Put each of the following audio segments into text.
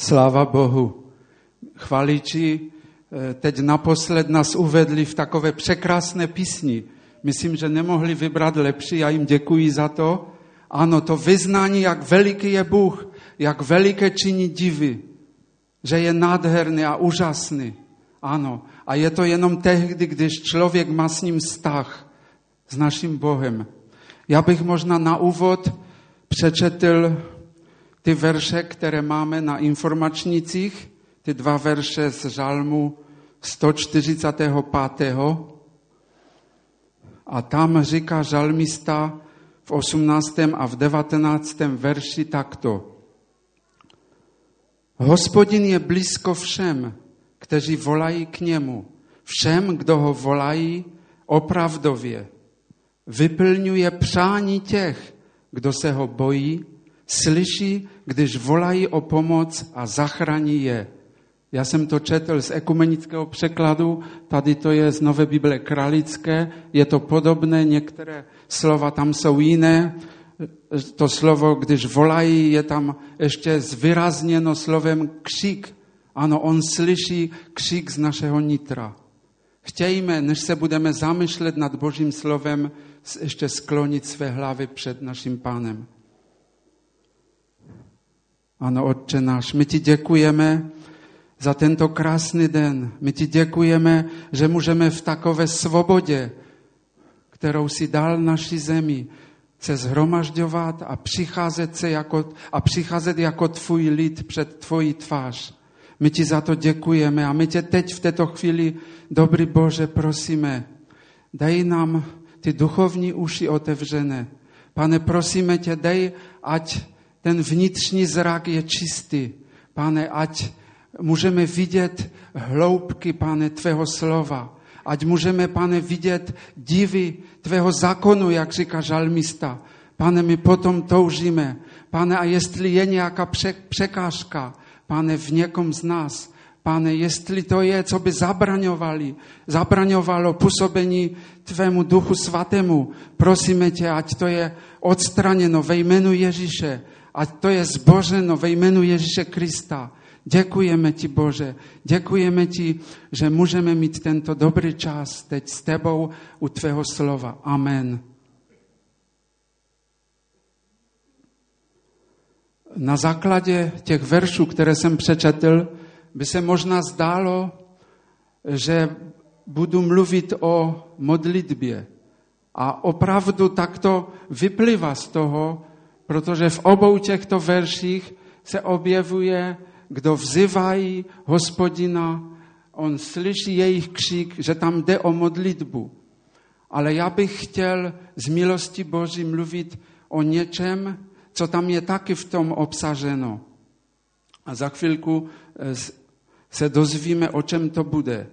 Sláva Bohu. Chvaliči teď naposled nás uvedli v takové překrásné písni. Myslím, že nemohli vybrat lepší, já jim děkuji za to. Ano, to vyznání, jak veliký je Bůh, jak veliké činí divy, že je nádherný a úžasný. Ano, a je to jenom tehdy, když člověk má s ním vztah, s naším Bohem. Já bych možná na úvod přečetl ty verše, které máme na informačnicích, ty dva verše z Žalmu 145. A tam říká žalmista v 18. a v 19. verši takto. Hospodin je blízko všem, kteří volají k němu. Všem, kdo ho volají, opravdově. Vyplňuje přání těch, kdo se ho bojí, slyší, když volají o pomoc a zachrání je. Já jsem to četl z ekumenického překladu, tady to je z Nové Bible Kralické, je to podobné, některé slova tam jsou jiné. To slovo, když volají, je tam ještě zvýrazněno slovem křik. Ano, on slyší křik z našeho nitra. Chtějme, než se budeme zamýšlet nad Božím slovem, ještě sklonit své hlavy před naším Pánem. Ano, Otče náš, my ti děkujeme za tento krásný den. My ti děkujeme, že můžeme v takové svobodě, kterou si dal naší zemi, se zhromažďovat a přicházet jako tvůj lid před tvojí tvář. My ti za to děkujeme a my tě teď v této chvíli, dobrý Bože, prosíme, dej nám ty duchovní uši otevřené. Pane, prosíme tě, dej, ať ten vnitřní zrak je čistý. Pane, ať můžeme vidět hloubky, Pane, tvého slova. Ať můžeme, Pane, vidět divy tvého zákonu, jak říká žalmista. Pane, my potom toužíme. Pane, a jestli je nějaká překážka, Pane, v někom z nás, Pane, jestli to je, co by zabraňovalo působení tvému Duchu Svatému, prosíme tě, ať to je odstraněno ve jménu Ježíše, ať to je zbořeno ve jménu Ježíše Krista. Děkujeme ti, Bože, děkujeme ti, že můžeme mít tento dobrý čas teď s tebou u tvého slova. Amen. Na základě těch veršů, které jsem přečetl, by se možná zdálo, že budu mluvit o modlitbě. A opravdu tak to vyplývá z toho, protože v obou těchto verších se objevuje, kdo vzývají Hospodina, on slyší jejich křik, že tam jde o modlitbu. Ale já bych chtěl z milosti Boží mluvit o něčem, co tam je taky v tom obsaženo. A za chvilku se dozvíme, o čem to bude.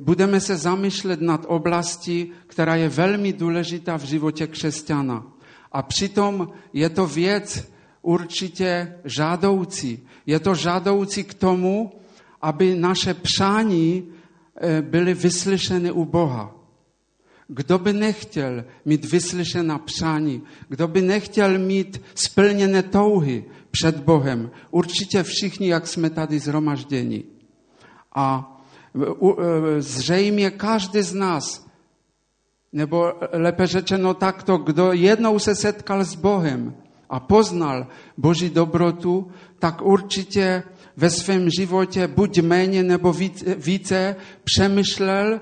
Budeme se zamýšlet nad oblastí, která je velmi důležitá v životě křesťana. A přitom je to věc určitě žádoucí. Je to žádoucí k tomu, aby naše přání byly vyslyšeny u Boha. Kdo by nechtěl mít vyslyšená přání? Kdo by nechtěl mít splněné touhy před Bohem? Určitě všichni, jak jsme tady shromažděni. A zřejmě každý z nás, nebo lépe řečeno takto, kdo jednou se setkal s Bohem a poznal Boží dobrotu, tak určitě ve svém životě buď méně nebo více přemýšlel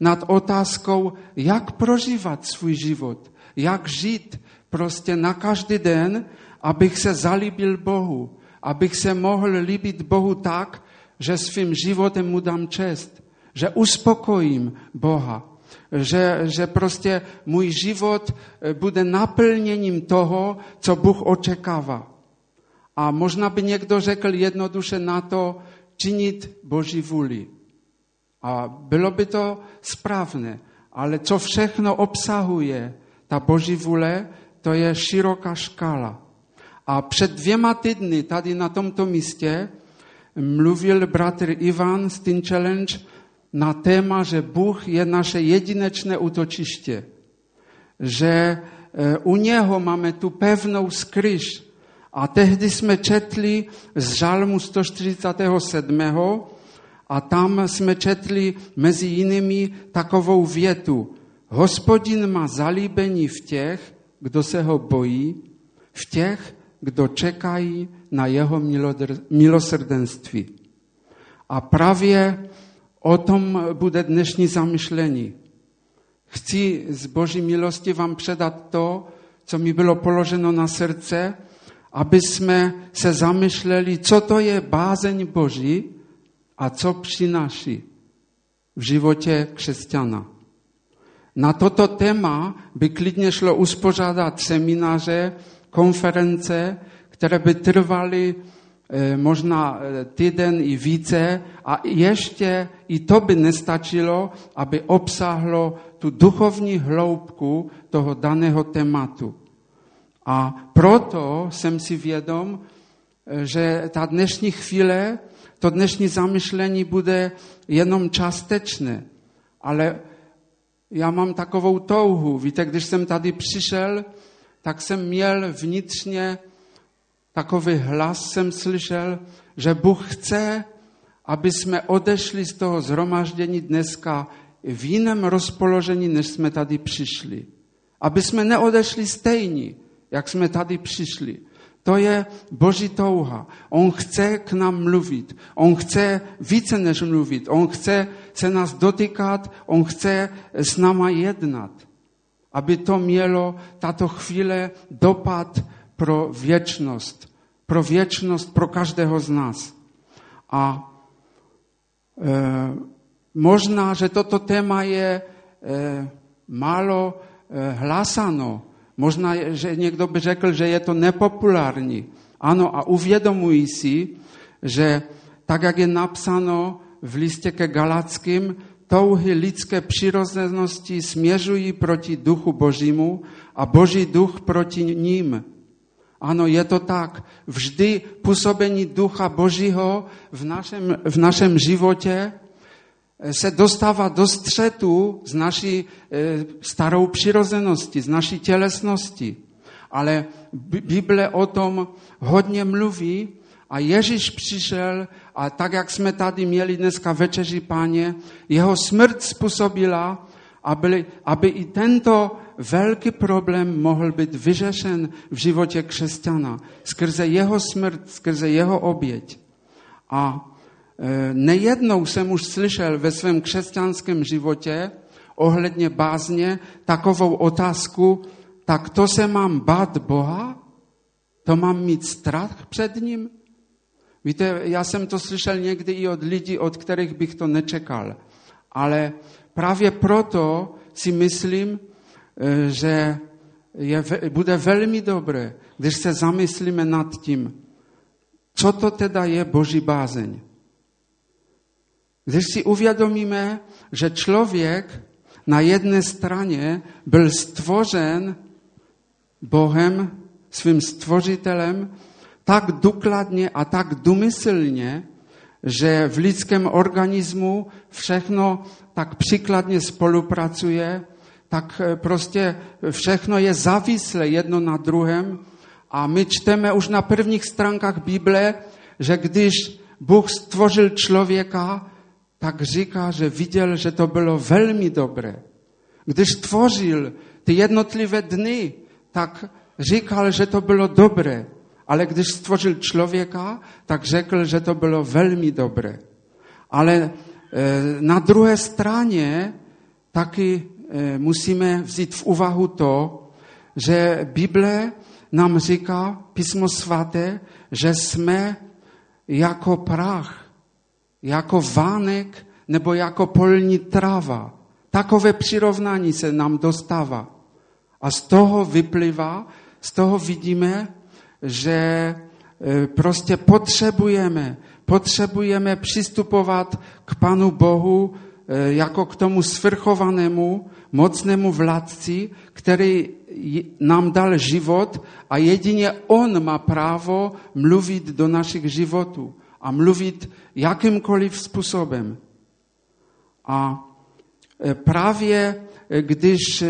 nad otázkou, jak prožívat svůj život, jak žít prostě na každý den, abych se zalíbil Bohu, abych se mohl líbit Bohu tak, že svým životem mu dám čest, že uspokojím Boha, že prostě můj život bude naplněním toho, co Bůh očekává. A možná by někdo řekl jednoduše na to činit Boží vůli. A bylo by to správné, ale co všechno obsahuje ta Boží vůle, to je široká škála. A před 2 týdny tady na tomto místě mluvil bratr Ivan z Teen Challenge na téma, že Bůh je naše jedinečné útočiště, že u něho máme tu pevnou skryš A tehdy jsme četli z Žalmu 147. a tam jsme četli mezi jinými takovou větu. Hospodin má zalíbení v těch, kdo se ho bojí, v těch, kdo čekají na jeho milosrdenství. A právě o tom bude dnešní zamyšlení. Chci z Boží milosti vám předat to, co mi bylo položeno na srdce, aby jsme se zamysleli, co to je bázeň Boží a co přináší v životě křesťana. Na toto téma by klidně šlo uspořádat semináře, konference, které by trvaly možná týden i více a ještě i to by nestačilo, aby obsáhlo tu duchovní hloubku toho daného tématu. A proto jsem si vědom, že ta dnešní chvíle, to dnešní zamyšlení bude jenom částečné, ale já mám takovou touhu. Víte, když jsem tady přišel, tak jsem měl vnitřně takový hlas, jsem slyšel, že Bůh chce, aby jsme odešli z toho zhromáždění dneska v jiném rozpoložení, než jsme tady přišli. Aby jsme neodešli stejní, jak jsme tady přišli. To je Boží touha. On chce k nám mluvit. On chce více než mluvit. On chce se nás dotýkat. On chce s náma jednat. Aby to mělo tato chvíle dopad pro věčnost. Pro věčnost pro každého z nás. A možná, že toto téma je málo hlásáno. Možná, že někdo by řekl, že je to nepopulární. Ano, a uvědomuji si, že tak, jak je napsáno v listě ke Galackým, touhy lidské přirozenosti směřují proti duchu Božímu a Boží duch proti ním. Ano, je to tak. Vždy působení ducha Božího v našem životě se dostává do střetu z naší starou přirozenosti, z naší tělesnosti. Ale Bible o tom hodně mluví a Ježíš přišel a tak, jak jsme tady měli dneska večeři Páně, jeho smrt způsobila, aby i tento velký problém mohl být vyřešen v životě křesťana skrze jeho smrt, skrze jeho oběť. A nejednou jsem už slyšel ve svém křesťanském životě ohledně bázně takovou otázku, tak to se mám bát Boha? To mám mít strach před ním? Víte, já jsem to slyšel někdy i od lidí, od kterých bych to nečekal. Ale právě proto si myslím, že bude velmi dobré, když se zamyslíme nad tím, co to teda je Boží bázeň. Když si uvědomíme, že člověk na jedné straně byl stvořen Bohem, svým stvořitelem, tak důkladně a tak důmyslně, že v lidském organismu všechno tak příkladně spolupracuje, tak prostě všechno je závislé jedno na druhém. A my čteme už na prvních stránkách Bible, že když Bůh stvořil člověka, tak říká, že viděl, že to bylo velmi dobré. Když tvořil ty jednotlivé dny, tak říkal, že to bylo dobré. Ale když stvořil člověka, tak řekl, že to bylo velmi dobré. Ale na druhé straně taky musíme vzít v úvahu to, že Bible nám říká, Písmo svaté, že jsme jako prach, jako vánek nebo jako polní tráva. Takové přirovnání se nám dostává. A z toho vyplývá, z toho vidíme, že prostě potřebujeme přistupovat k Panu Bohu jako k tomu svrchovanému, mocnému vládci, který nám dal život a jedině on má právo mluvit do našich životů. A mluvit jakýmkoliv způsobem. A právě když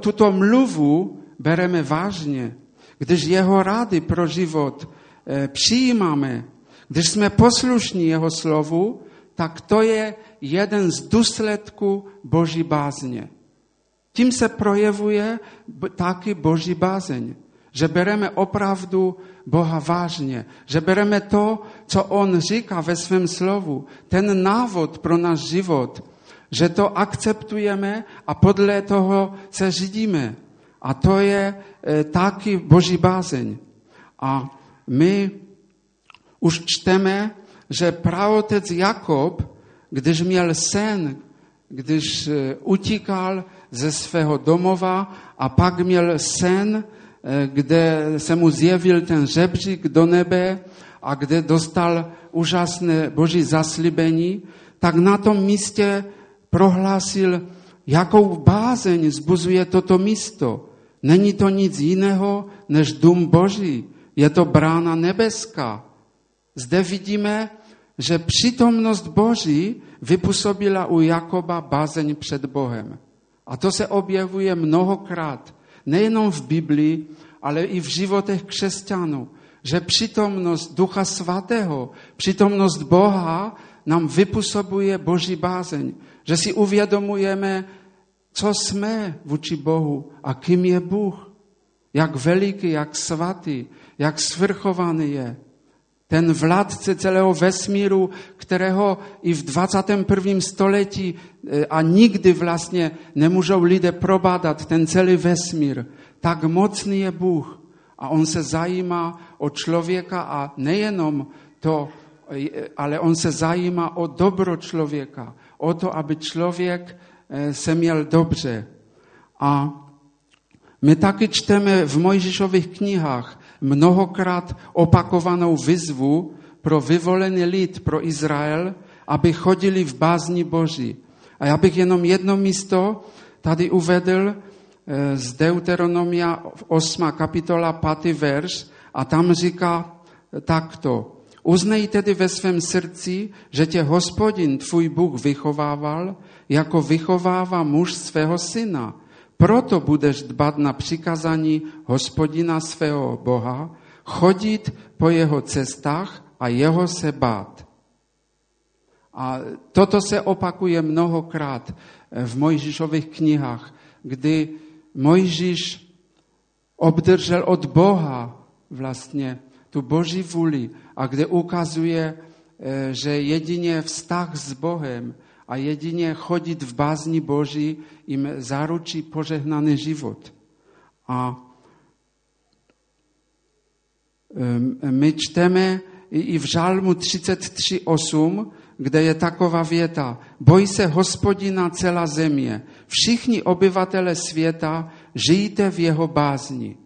tuto mluvu bereme vážně, když jeho rady pro život přijímáme, když jsme poslušní jeho slovu, tak to je jeden z důsledků Boží bázně. Tím se projevuje taky Boží bázeň, že bereme opravdu Boha vážně, že bereme to, co on říká ve svém slovu, ten návod pro náš život, že to akceptujeme a podle toho se řídíme. A to je taky Boží bázeň. A my už čteme, že praotec Jakob, když měl sen, když utíkal ze svého domova a pak měl sen, kde se mu zjevil ten žebřík do nebe a kde dostal úžasné Boží zaslíbení, tak na tom místě prohlásil, jakou bázeň zbuzuje toto místo. Není to nic jiného než dům Boží, je to brána nebeská. Zde vidíme, že přítomnost Boží vypůsobila u Jakoba bázeň před Bohem. A to se objevuje mnohokrát, nejenom v Biblii, ale i v životech křesťanů, že přítomnost Ducha Svatého, přítomnost Boha nám vypůsobuje Boží bázeň, že si uvědomujeme, co jsme vůči Bohu a kým je Bůh, jak veliký, jak svatý, jak svrchovaný je. Ten vládce celého vesmíru, kterého i v 21. století a nikdy vlastně nemůžou lidé probádat ten celý vesmír. Tak mocný je Bůh a on se zajímá o člověka a nejenom to, ale on se zajímá o dobro člověka, o to, aby člověk se měl dobře. A my taky čteme v Mojžišových knihách mnohokrát opakovanou výzvu pro vyvolený lid, pro Izrael, aby chodili v bázni Boží. A já bych jenom jedno místo tady uvedl z Deuteronomia 8. kapitola 5. verš a tam říká takto. Uznej tedy ve svém srdci, že tě Hospodin, tvůj Bůh, vychovával, jako vychovává muž svého syna. Proto budeš dbat na přikazání Hospodina svého Boha, chodit po jeho cestách a jeho se bát. A toto se opakuje mnohokrát v Mojžíšových knihách, kdy Mojžíš obdržel od Boha vlastně tu Boží vůli a kde ukazuje, že jedině vztah s Bohem a jedině chodit v bázni Boží jim zaručí požehnaný život. A my čteme i v Žalmu 33:8, kde je taková věta. Boj se Hospodina celá země, všichni obyvatele světa, žijte v jeho bázni.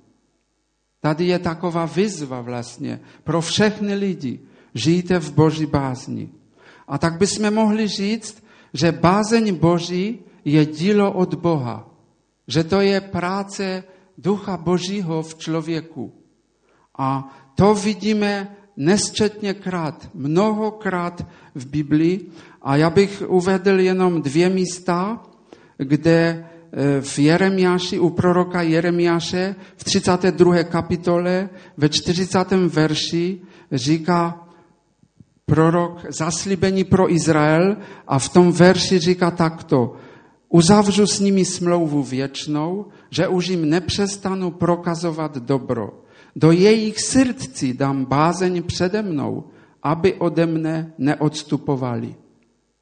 Tady je taková výzva vlastně pro všechny lidi. Žijte v Boží bázni. A tak bychom mohli říct, že bázeň Boží je dílo od Boha. Že to je práce Ducha Božího v člověku. A to vidíme nesčetněkrát, mnohokrát v Biblii. A já bych uvedl jenom dvě místa, kde v Jeremiáši, u proroka Jeremiáše v 32. kapitole ve 40. verši říká prorok zaslíbení pro Izrael a v tom verši říká takto. Uzavřu s nimi smlouvu věčnou, že už jim nepřestanu prokazovat dobro. Do jejich srdcí dám bázeň přede mnou, aby ode mne neodstupovali.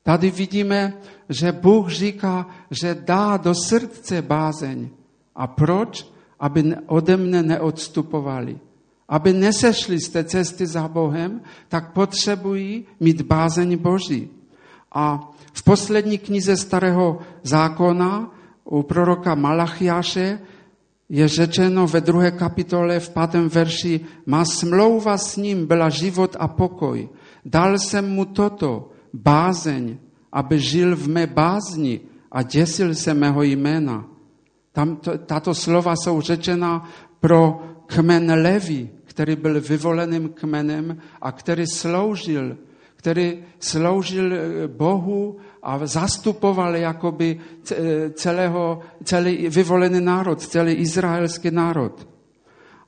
Tady vidíme, že Bůh říká, že dá do srdce bázeň. A proč? Aby ode mne neodstupovali. Aby nesešli z té cesty za Bohem, tak potřebují mít bázeň Boží. A v poslední knize Starého zákona u proroka Malachiáše je řečeno ve 2. kapitole v 5. verši má smlouva s ním byla život a pokoj. Dal jsem mu toto, bázeň, aby žil v mé bázni a děsil se mého jména. Tato slova jsou řečena pro kmen Levi, který byl vyvoleným kmenem a který sloužil Bohu a zastupoval jakoby celý vyvolený národ, celý izraelský národ.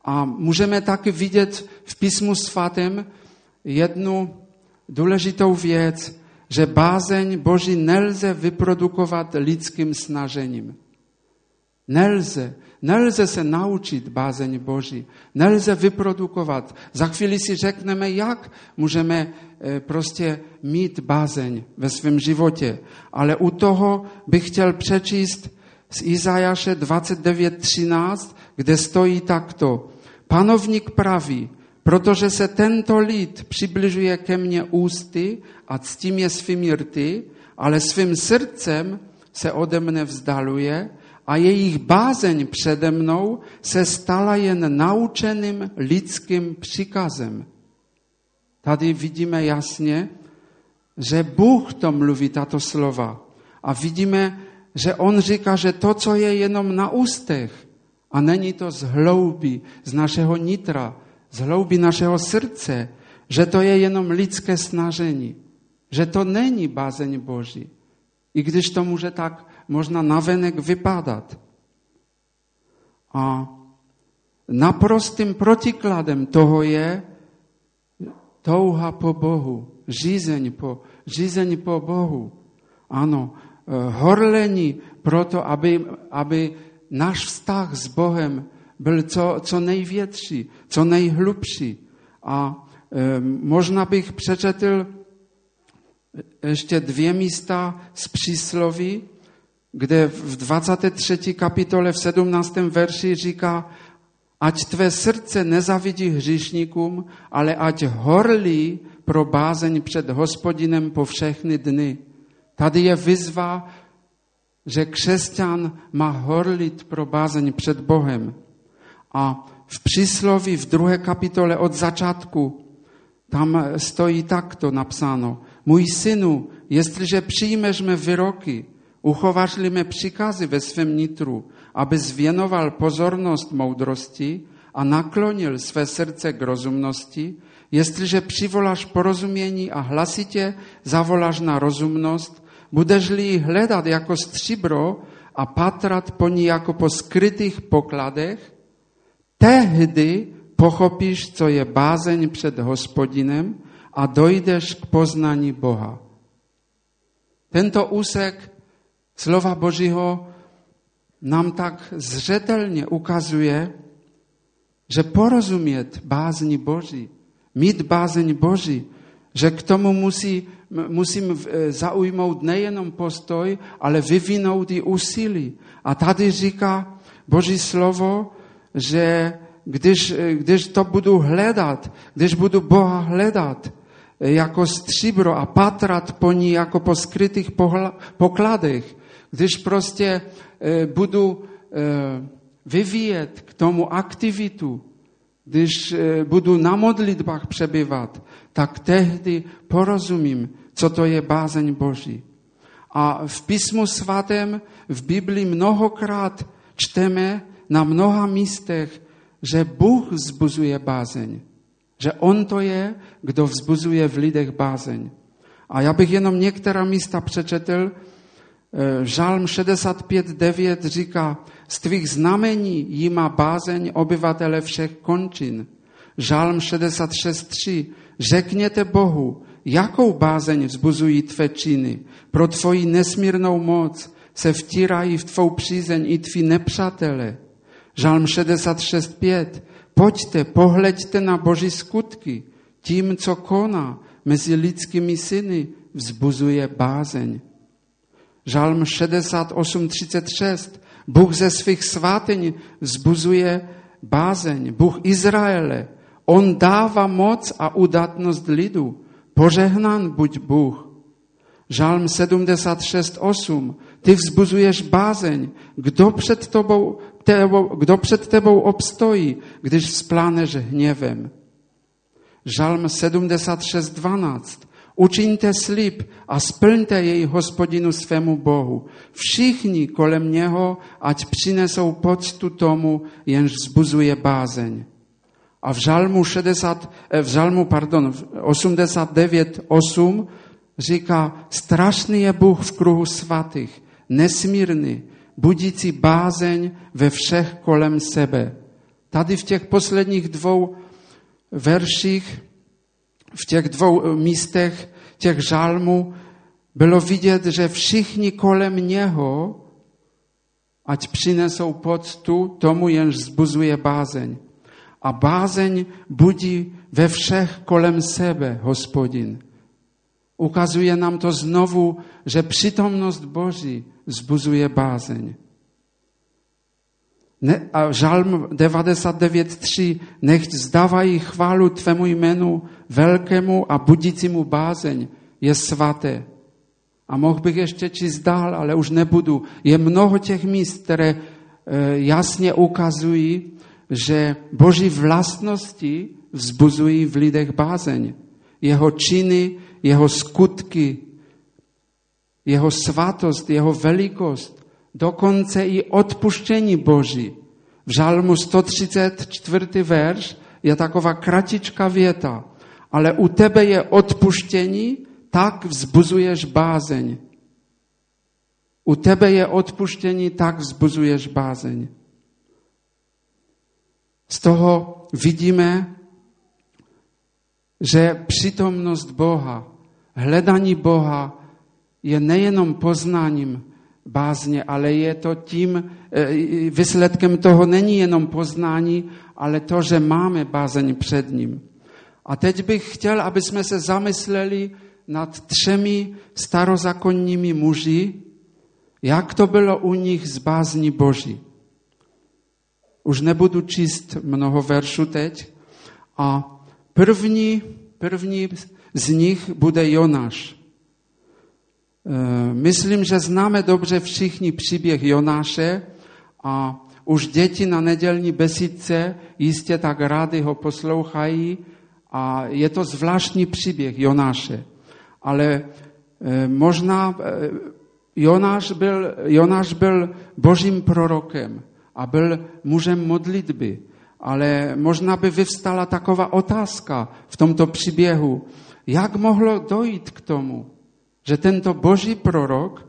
A můžeme taky vidět v Písmu svatém jednu důležitou věc, že bázeň Boží nelze vyprodukovat lidským snažením. Nelze. Nelze se naučit bázeň Boží. Nelze vyprodukovat. Za chvíli si řekneme, jak můžeme prostě mít bázeň ve svém životě. Ale u toho bych chtěl přečíst z Izájaše 29.13, kde stojí takto. Panovník praví, protože se tento lid přibližuje ke mně ústy a ctí mě svými rty, ale svým srdcem se ode mne vzdaluje a jejich bázeň přede mnou se stala jen naučeným lidským příkazem. Tady vidíme jasně, že Bůh to mluví, tato slova. A vidíme, že on říká, že to, co je jenom na ústech, a není to z hloubi, z našeho nitra, z hloubi našeho srdce, že to je jenom lidské snažení, že to není bázeň Boží, i když to může tak možná navenek vypadat. A naprostým protikladem toho je touha po Bohu, žízeň po Bohu. Ano, horlení proto, aby náš vztah s Bohem byl co největší, co nejhlubší. A možná bych přečetl ještě dvě místa z přísloví, kde v 23. kapitole v 17. verši říká: ať tvé srdce nezavidí hříšníkům, ale ať horlí pro bázeň před Hospodinem po všechny dny. Tady je vyzva, že křesťan má horlit pro bázeň před Bohem. A v přísloví v 2. kapitole od začátku tam stojí takto napsáno. Můj synu, jestliže přijmeš mé vyroky, uchováš-li mé příkazy ve svém nitru, abys věnoval pozornost moudrosti a naklonil své srdce k rozumnosti, jestliže přivoláš porozumění a hlasitě zavoláš na rozumnost, budeš-li ji hledat jako stříbro a patrat po ní jako po skrytých pokladech, tehdy pochopíš, co je bázeň před Hospodinem a dojdeš k poznání Boha. Tento úsek slova Božího nám tak zřetelně ukazuje, že porozumět bázni Boží, mít bázeň Boží, že k tomu musím zaujmout nejenom postoj, ale vyvinout i úsilí. A tady říká Boží slovo, že když to budu hledat, když budu Boha hledat jako stříbro a patrat po ní jako po skrytých pokladech, když prostě budu vyvíjet k tomu aktivitu, když budu na modlitbách přebývat, tak tehdy porozumím, co to je bázeň Boží. A v Písmu svatém, v Biblii mnohokrát čteme na mnoha místech, že Bůh vzbuzuje bázeň. Že on to je, kdo vzbuzuje v lidech bázeň. A já bych jenom některá místa přečetl. Žalm 65.9 říká: z tvých znamení jí má bázeň obyvatele všech končin. Žalm 66.3: řekněte Bohu, jakou bázeň vzbuzují tvé činy, pro tvoji nesmírnou moc se vtírají v tvou přízeň i tví nepřátele. Žalm 66.5: pojďte, pohleďte na Boží skutky, tím, co koná mezi lidskými syny, vzbuzuje bázeň. Žalm 68.36: Bůh ze svých svatyň vzbuzuje bázeň, Bůh Izraele. On dává moc a udatnost lidu. Požehnán buď Bůh. Žalm 76.8: ty vzbuzuješ bázeň. Kdo před tebou obstojí, když vzpláneš hněvem? Žalm 76.12: učiňte slib a splňte jej Hospodinu svému Bohu. Všichni kolem něho ať přinesou poctu tomu, jenž vzbuzuje bázeň. A v Žalmu 89.8 říká: strašný je Bůh v kruhu svatých, nesmírný, budící bázeň ve všech kolem sebe. Tady v těch posledních dvou verších, v těch dvou místech, těch žalmů, bylo vidět, že všichni kolem něho, ať přinesou poctu tomu, jenž zbuzuje bázeň. A bázeň budí ve všech kolem sebe Hospodin. Ukazuje nám to znovu, že přítomnost Boží zbuzuje bázeň. A Žalm 99.3. Nechť zdávají chválu tvému jménu velkému a budícímu bázeň je svaté. A mohl bych ještě číst dál, ale už nebudu. Je mnoho těch míst, které jasně ukazují, že Boží vlastnosti vzbuzují v lidech bázeň. Jeho činy, jeho skutky, jeho svatost, jeho velikost, dokonce i odpuštění Boží. V Žalmu 134. verš je taková kratička věta. Ale u tebe je odpuštění, tak vzbuzuješ bázeň. U tebe je odpuštění, tak vzbuzuješ bázeň. Z toho vidíme, že přítomnost Boha, hledání Boha je nejenom poznáním bázně, ale je to tím, výsledkem toho není jenom poznání, ale to, že máme bázeň před ním. A teď bych chtěl, aby jsme se zamysleli nad 3 starozákonními muži, jak to bylo u nich z bázní Boží. Už nebudu číst mnoho veršů teď. A první z nich bude Jonáš. Myslím, že známe dobře všichni příběh Jonáše a už děti na nedělní besídce jistě tak rádi ho poslouchají a je to zvláštní příběh Jonáše. Ale možná Jonáš byl božím prorokem a byl mužem modlitby. Ale možná by vyvstala taková otázka v tomto příběhu. Jak mohlo dojít k tomu, že tento boží prorok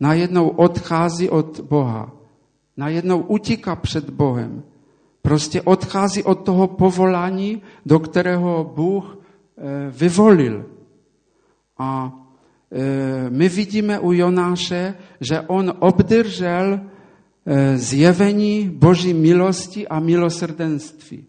najednou odchází od Boha, najednou utíká před Bohem, prostě odchází od toho povolání, do kterého Bůh vyvolil. A my vidíme u Jonáše, že on obdržel zjevení Boží milosti a milosrdenství.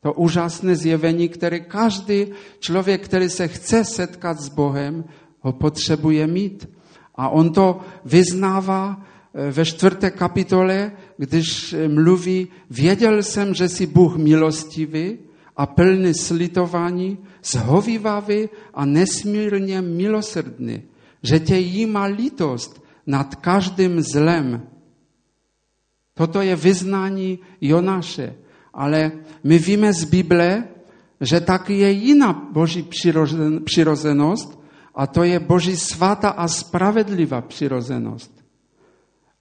To úžasné zjevení, které každý člověk, který se chce setkat s Bohem, ho potřebuje mít. A on to vyznává ve 4. kapitole, když mluví: věděl jsem, že jsi Bůh milostivý a plný slitování, shovívavý a nesmírně milosrdný, že tě jímá lítost nad každým zlem. Toto je vyznání Jonáše, ale my víme z Bible, že taky je jiná boží přirozenost a to je boží svatá a spravedlivá přirozenost.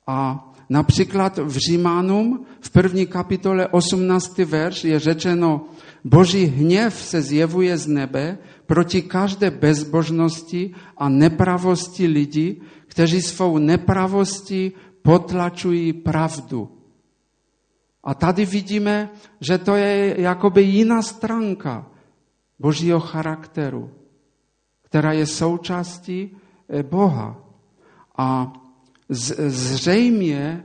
A například v Římanům v 1. kapitole 18. verš je řečeno: Boží hněv se zjevuje z nebe proti každé bezbožnosti a nepravosti lidí, kteří svou nepravostí potlačují pravdu. A tady vidíme, že to je jakoby jiná stránka božího charakteru, která je součástí Boha. A zřejmě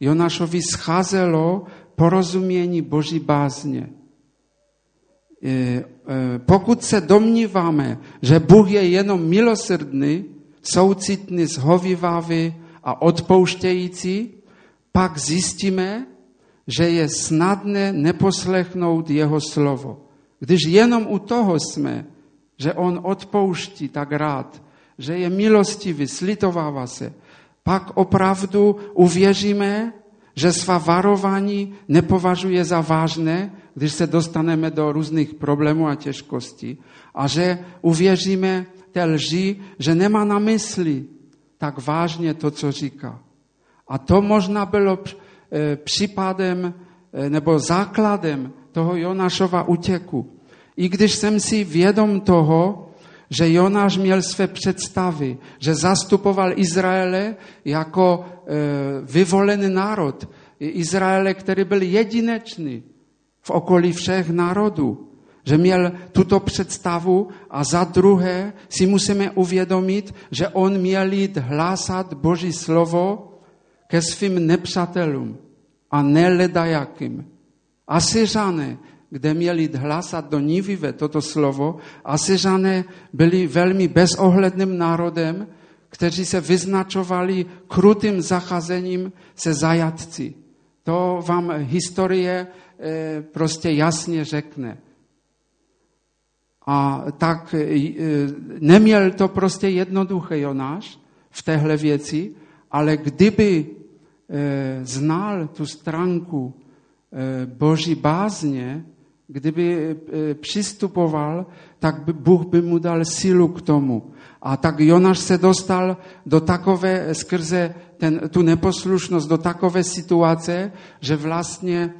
Jonášovi scházelo porozumění boží bázně. Pokud se domníváme, že Bůh je jenom milosrdný, soucitný, shovívavý a odpouštějící, pak zjistíme, že je snadné neposlechnout jeho slovo. Když jenom u toho jsme, že on odpouští tak rád, že je milostivý, slitovává se, pak opravdu uvěříme, že svá varování nepovažuje za vážné, když se dostaneme do různých problémů a těžkostí, a že uvěříme té lži, že nemá na mysli tak vážně to, co říká. A to možná bylo případem nebo základem toho Jonášova útěku. I když jsem si vědom toho, že Jonáš měl své představy, že zastupoval Izraele jako vyvolený národ, Izraele, který byl jedinečný v okolí všech národů, že měl tuto představu, a za druhé si musíme uvědomit, že on měl jít hlásat Boží slovo ke svým nepřátelům a ne ledajakým. Asyřané, kde měli jít hlásat do Ninive toto slovo, Asyřané byli velmi bezohledným národem, kteří se vyznačovali krutým zacházením se zajatci. To vám historie prostě jasně řekne. A tak neměl to prostě jednoduché Jonáš v téhle věci, ale kdyby znal tu stránku Boží bázně, kdyby přistupoval, tak Bůh by mu dal sílu k tomu. A tak Jonáš se dostal do takové, skrze tu neposlušnost, do takové situace, že vlastně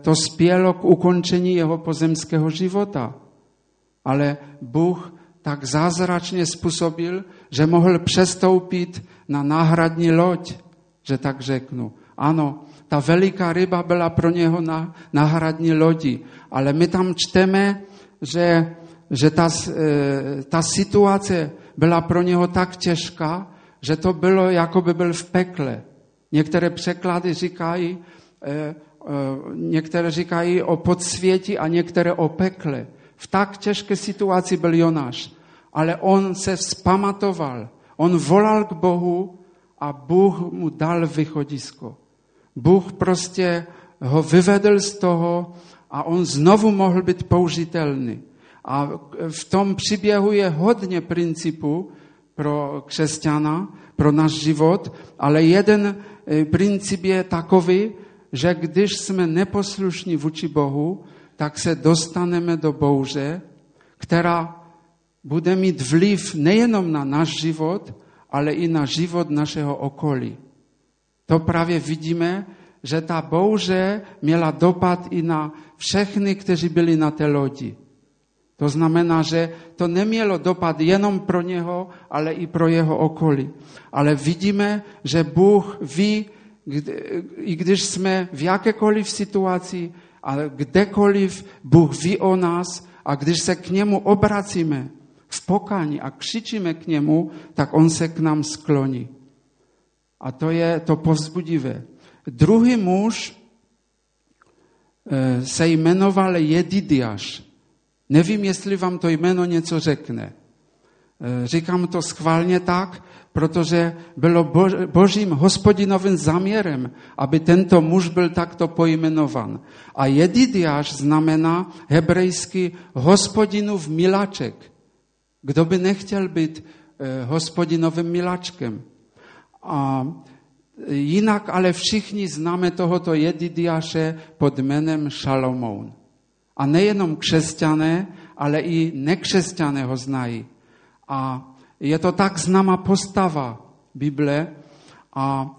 to spělo k ukončení jeho pozemského života. Ale Bůh tak zázračně způsobil, že mohl přestoupit na náhradní loď, že tak řeknu. Ano, ta veliká ryba byla pro něho na náhradní lodi, ale my tam čteme, že ta situace byla pro něho tak těžká, že to bylo, jako by byl v pekle. Některé překlady říkají, některé říkají o podsvětí a některé o pekle. V tak těžké situaci byl Jonáš, ale on se vzpamatoval, on volal k Bohu a Bůh mu dal východisko. Bůh prostě ho vyvedl z toho a on znovu mohl být použitelný. A v tom příběhu je hodně principů pro křesťana, pro náš život, ale jeden princip je takový, že když jsme neposlušní vůči Bohu, tak se dostaneme do bouře, která bude mít vliv nejenom na náš život, ale i na život našeho okolí. To právě vidíme, že ta bouře měla dopad i na všechny, kteří byli na té lodi. To znamená, že to nemělo dopad jenom pro něho, ale i pro jeho okolí. Ale vidíme, že Bůh ví, i když jsme v jakékoliv situaci, ale kdekoliv, Bůh ví o nás, a když se k němu obracíme v pokání a křičíme k němu, tak on se k nám skloní. A to je to povzbudivé. Druhý muž se jmenoval Jedidiaš. Nevím, jestli vám to jméno něco řekne. Říkám to schválně tak, protože bylo Božím hospodinovým záměrem, aby tento muž byl takto pojmenovan. A Jedidiaš znamená hebrejsky hospodinův miláček. Kdo by nechtěl být hospodinovým miláčkem? A jinak ale všichni známe tohoto Jedidiaše pod jménem Šalomón. A nejenom křesťané, ale i nekřesťané ho znají. A je to tak známá postava Bible. A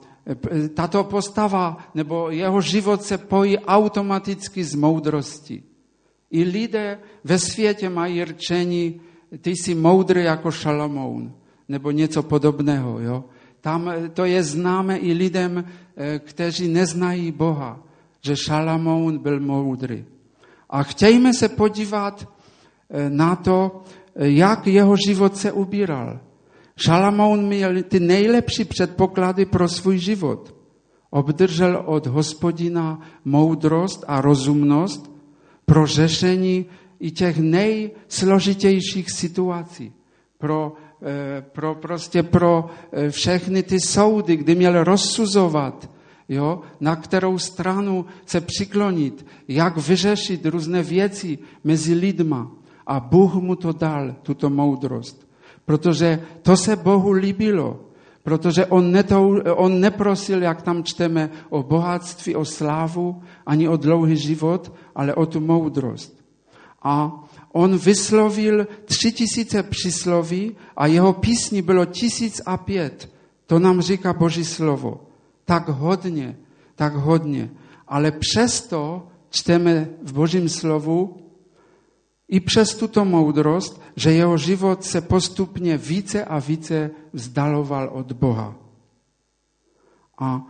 tato postava, nebo jeho život se pojí automaticky z moudrosti. I lidé ve světě mají rčení, ty jsi moudrý jako Šalomón, nebo něco podobného. Jo? Tam to je známe i lidem, kteří neznají Boha, že Šalomón byl moudrý. A chtějme se podívat na to, jak jeho život se ubíral. Šalomón měl ty nejlepší předpoklady pro svůj život. Obdržel od Hospodina moudrost a rozumnost pro řešení i těch nejsložitějších situací. Pro všechny ty soudy, kdy měl rozsuzovat, jo, na kterou stranu se přiklonit, jak vyřešit různé věci mezi lidma. A Bůh mu to dal, tuto moudrost. Protože to se Bohu líbilo. Protože on neprosil, jak tam čteme, o bohatství, o slávu, ani o dlouhý život, ale o tu moudrost. A on vyslovil 3000 přísloví a jeho písní bylo 1005. To nám říká Boží slovo. Tak hodně, ale přesto čteme v Božím slovu i přes tuto moudrost, že jeho život se postupně více a více vzdaloval od Boha. A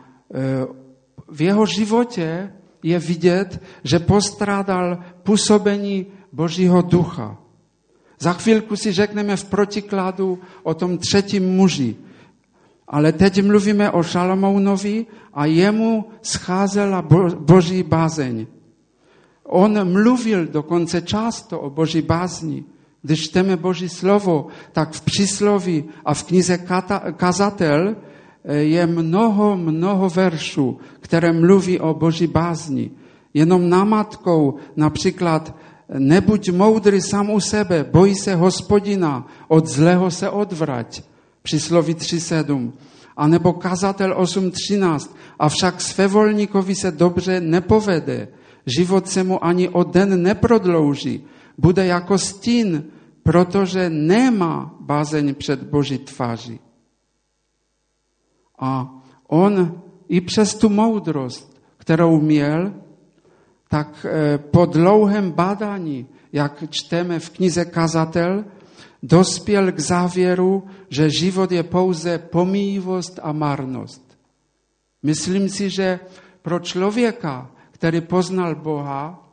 v jeho životě je vidět, že postrádal působení Božího ducha. Za chvilku si řekneme v protikladu o tom třetím muži. Ale teď mluvíme o Šalomounovi a jemu scházela Boží bázeň. On mluvil dokonce často o Boží bázni. Když čteme Boží slovo, tak v přísloví a v knize Kazatel je mnoho veršů, které mluví o Boží bázni. Jenom namátkou například: nebuď moudrý sám u sebe, boj se Hospodina, od zlého se odvrať. Přísloví 3.7. A nebo Kazatel 8.13. Avšak svévolníkovi se dobře nepovede, život se mu ani o den neprodlouží, bude jako stín, protože nemá bázeň před Boží tváří. A on i přes tu moudrost, kterou měl, tak po dlouhém bádání, jak čteme v knize Kazatel, dospěl k závěru, že život je pouze pomíjivost a marnost. Myslím si, že pro člověka, který poznal Boha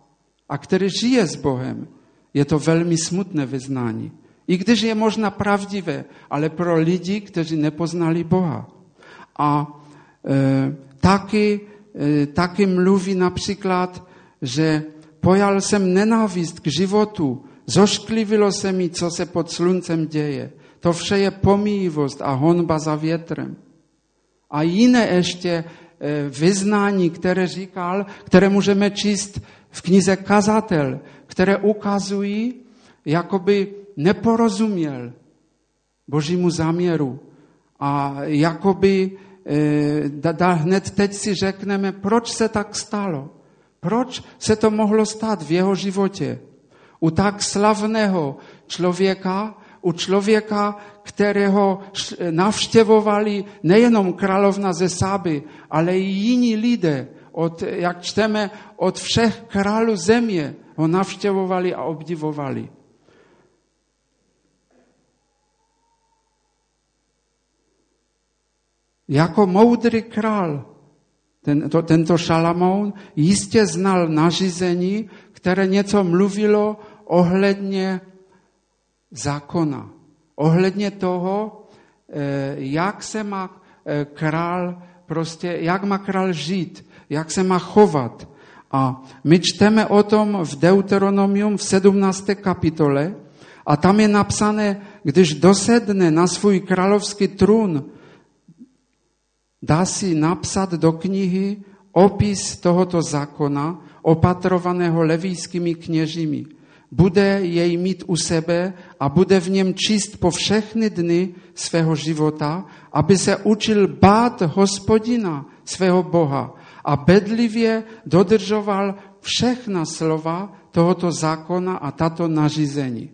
a který žije s Bohem, je to velmi smutné vyznání. I když je možná pravdivé, ale pro lidi, kteří nepoznali Boha. A taky mluví například, že pojal jsem nenávist k životu, zošklivilo se mi, co se pod sluncem děje. To vše je pomíjivost a honba za větrem. A jiné ještě vyznání, které říkal, které můžeme číst v knize Kazatel, které ukazují, jakoby neporozuměl Božímu záměru. A jakoby hned teď si řekneme, proč se tak stalo? Proč se to mohlo stát v jeho životě? U tak slavného člověka, u člověka, kterého navštěvovali nejenom královna ze Sáby, ale i jiní lidé, jak čteme, od všech králů země ho navštěvovali a obdivovali. Jako moudrý král tento Šalomón jistě znal nařízení, které něco mluvilo ohledně zákona, ohledně toho, jak se má král žít, jak se má chovat. A my čteme o tom v Deuteronomium v 17. kapitole a tam je napsané, když dosedne na svůj královský trůn, dá si napsat do knihy opis tohoto zákona, opatrovaného levijskými kněžími. Bude jej mít u sebe a bude v něm číst po všechny dny svého života, aby se učil bát Hospodina, svého Boha, a bedlivě dodržoval všechna slova tohoto zákona a tato nařízení.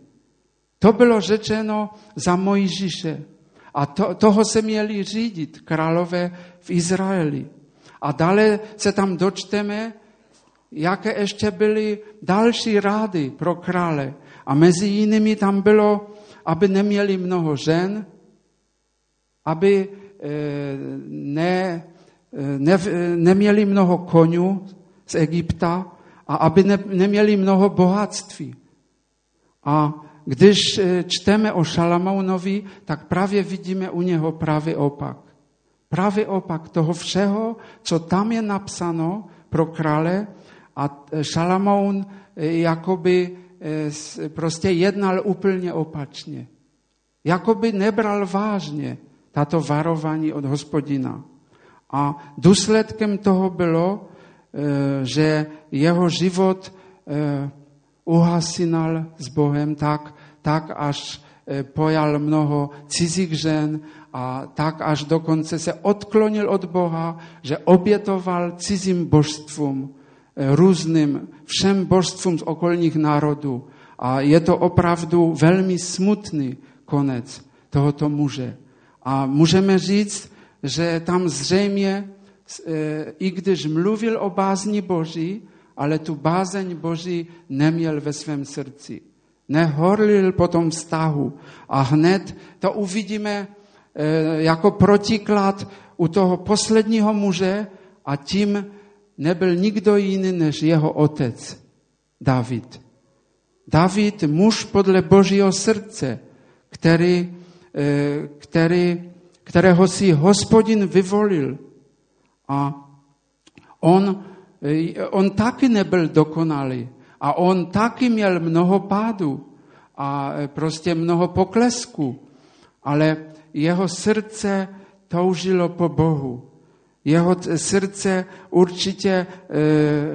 To bylo řečeno za Mojžíše. A toho se měli řídit králové v Izraeli. A dále se tam dočteme, jaké ještě byly další rady pro krále. A mezi jinými tam bylo, aby neměli mnoho žen, aby neměli mnoho konňů z Egypta a aby neměli mnoho bohatství. A když čteme o Šalomounovi, tak právě vidíme u něho právě opak. Právě opak toho všeho, co tam je napsáno pro krále, a Šalomoun jakoby prostě jednal úplně opačně. Jakoby nebral vážně tato varování od Hospodina. A důsledkem toho bylo, že jeho život uhasínal s Bohem tak až pojal mnoho cizích žen a tak až dokonce se odklonil od Boha, že obětoval cizím božstvům, různým všem božstvům z okolních národů. A je to opravdu velmi smutný konec tohoto muže. A můžeme říct, že tam zřejmě, i když mluvil o bázni Boží, ale tu bázeň Boží neměl ve svém srdci. Nehorlil po tom vztahu. A hned to uvidíme jako protiklad u toho posledního muže, a tím nebyl nikdo jiný než jeho otec David. David, muž podle Božího srdce, kterého si Hospodin vyvolil. A on taky nebyl dokonalý. A on taky měl mnoho pádů a prostě mnoho poklesků. Ale jeho srdce toužilo po Bohu. Jeho srdce určitě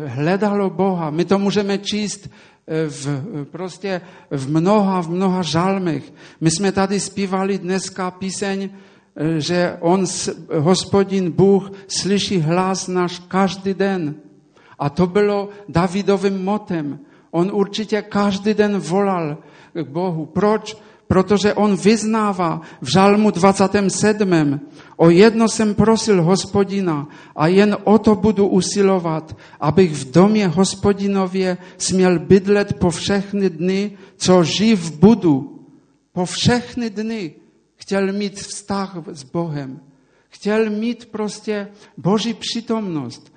hledalo Boha. My to můžeme číst v mnoha žalmech. My jsme tady zpívali dneska píseň, že Hospodin Bůh slyší hlas náš každý den. A to bylo Davidovým motem. On určitě každý den volal k Bohu. Proč? Protože on vyznává v Žalmu 27. O jedno jsem prosil Hospodina a jen o to budu usilovat, abych v domě Hospodinově směl bydlet po všechny dny, co živ budu. Po všechny dny chtěl mít vztah s Bohem. Chtěl mít prostě Boží přítomnost.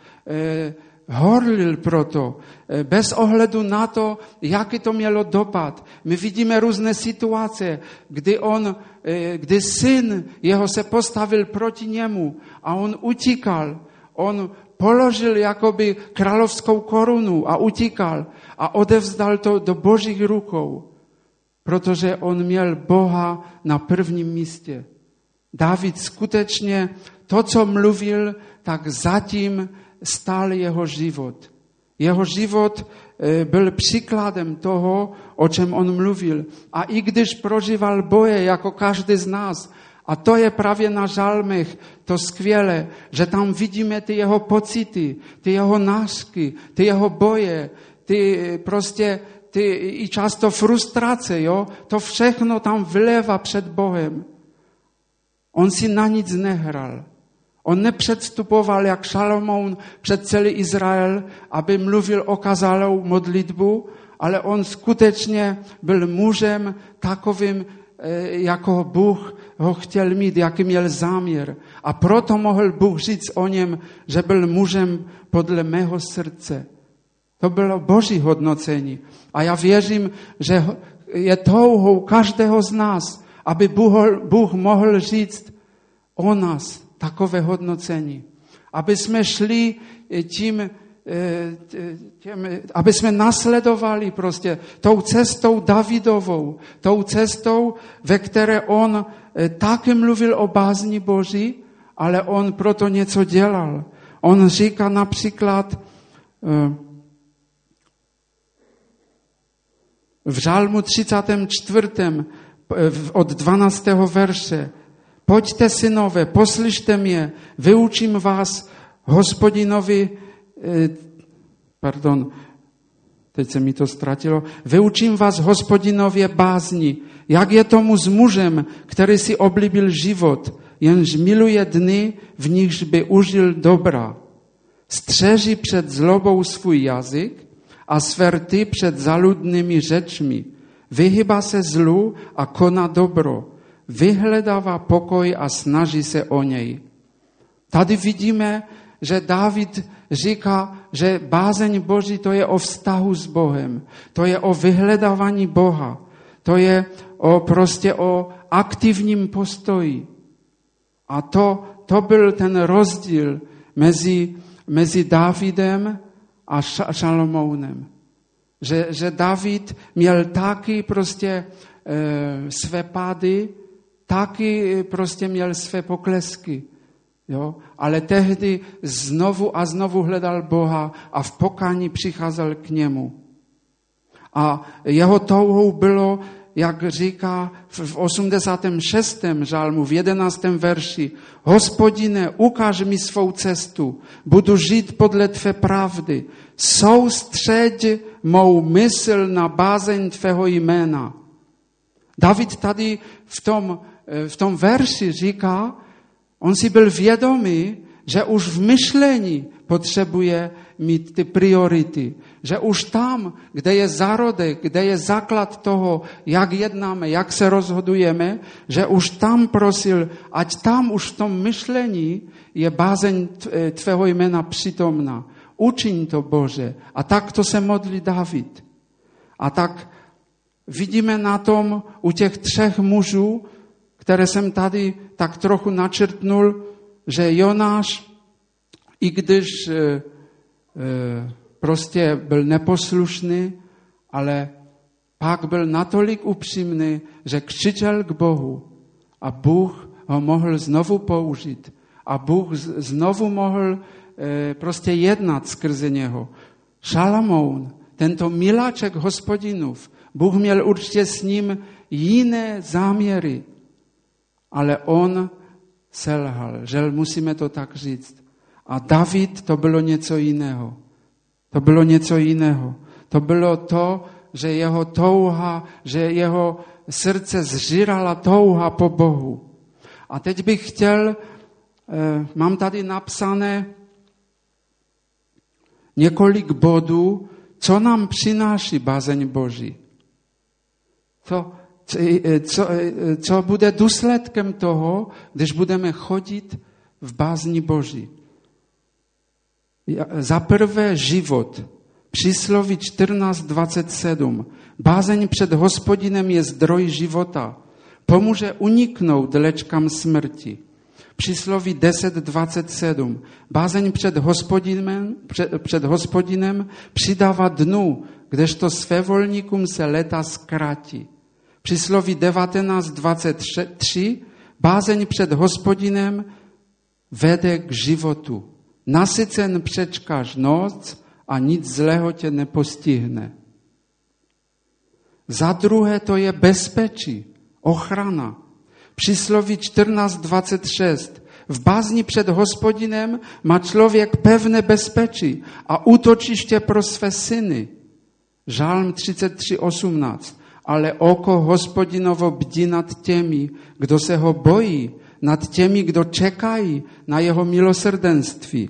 Horlil proto, bez ohledu na to, jaký to mělo dopad. My vidíme různé situace, kdy syn jeho se postavil proti němu a on utíkal. On položil jakoby královskou korunu a utíkal a odevzdal to do Božích rukou, protože on měl Boha na prvním místě. David skutečně to, co mluvil, tak zatím stál jeho život. Jeho život byl příkladem toho, o čem on mluvil. A i když prožíval boje, jako každý z nás, a to je právě na žalmech to skvělé, že tam vidíme ty jeho pocity, ty jeho nářky, ty jeho boje, i často frustrace, jo? To všechno tam vyleva před Bohem. On si na nic nehral. On nepředstupoval jak Šalomón před celý Izrael, aby mluvil okazalou modlitbu, ale on skutečně byl mužem takovým, jako Bůh ho chtěl mít, jaký měl záměr. A proto mohl Bůh říct o něm, že byl mužem podle mého srdce. To bylo Boží hodnocení. A já věřím, že je touhou každého z nás, aby Bůh mohl říct o nás takové hodnocení. Aby jsme šli aby jsme nasledovali prostě tou cestou Davidovou, tou cestou, ve které on taky mluvil o bázni Boží, ale on proto něco dělal. On říká například v Žalmu 34. od 12. verše: Pojďte, synové, poslyšte mě, vyučím vás vyučím vás Hospodinově bázni, jak je tomu s mužem, který si oblíbil život, jenž miluje dny, v nichž by užil dobra. Střeží před zlobou svůj jazyk a své rty před zaludnými řečmi. Vyhýbá se zlu a koná dobro. Vyhledává pokoj a snaží se o něj. Tady vidíme, že David říká, že bázeň Boží to je o vztahu s Bohem, to je o vyhledávání Boha, to je o aktivním postoji. A to byl ten rozdíl mezi Davidem a Šalomounem. Že David měl taky prostě své pády, taky prostě měl své poklesky. Jo? Ale tehdy znovu a znovu hledal Boha a v pokání přicházel k němu. A jeho touhou bylo, jak říká v 86. žalmu, v 11. verši: Hospodine, ukaž mi svou cestu, budu žít podle tvé pravdy, soustřeď mou mysl na bázeň tvého jména. David tady v tom verši říká, on si byl vědomý, že už v myšlení potřebuje mít ty priority. Že už tam, kde je zárodek, kde je základ toho, jak jednáme, jak se rozhodujeme, že už tam prosil, ať tam už v tom myšlení je bázeň tvého jména přítomná. Učiň to, Bože. A tak to se modlí David. A tak vidíme na tom u těch třech mužů, které jsem tady tak trochu načrtnul, že Jonáš, i když prostě byl neposlušný, ale pak byl natolik upřímný, že křičel k Bohu a Bůh ho mohl znovu použít a Bůh znovu mohl prostě jednat skrze něho. Šalomón, tento miláček Hospodinův, Bůh měl určitě s ním jiné záměry, ale on selhal, že musíme to tak říct. A David, to bylo něco jiného. To bylo něco jiného. To bylo to, že jeho touha, že jeho srdce zžírala touha po Bohu. A teď bych chtěl, mám tady napsané několik bodů, co nám přináší bázeň Boží. Co bude důsledkem toho, když budeme chodit v bázni Boží. Za prvé život. Přísloví 14:27. Bázeň před Hospodinem je zdroj života. Pomůže uniknout léčkám smrti. Přísloví 10:27. Bázeň před Hospodinem přidává dnu, kdežto svévolníkům se léta zkrátí. Přísloví 19:23. Bázeň před Hospodinem vede k životu. Nasycen přečkáš noc a nic zlého tě nepostihne. Za druhé to je bezpečí, ochrana. Přísloví 14:26. V bázni před Hospodinem má člověk pevné bezpečí a útočiště pro své syny. Žalm 33:18. Ale oko Hospodinovo bdí nad těmi, kdo se ho bojí, nad těmi, kdo čekají na jeho milosrdenství.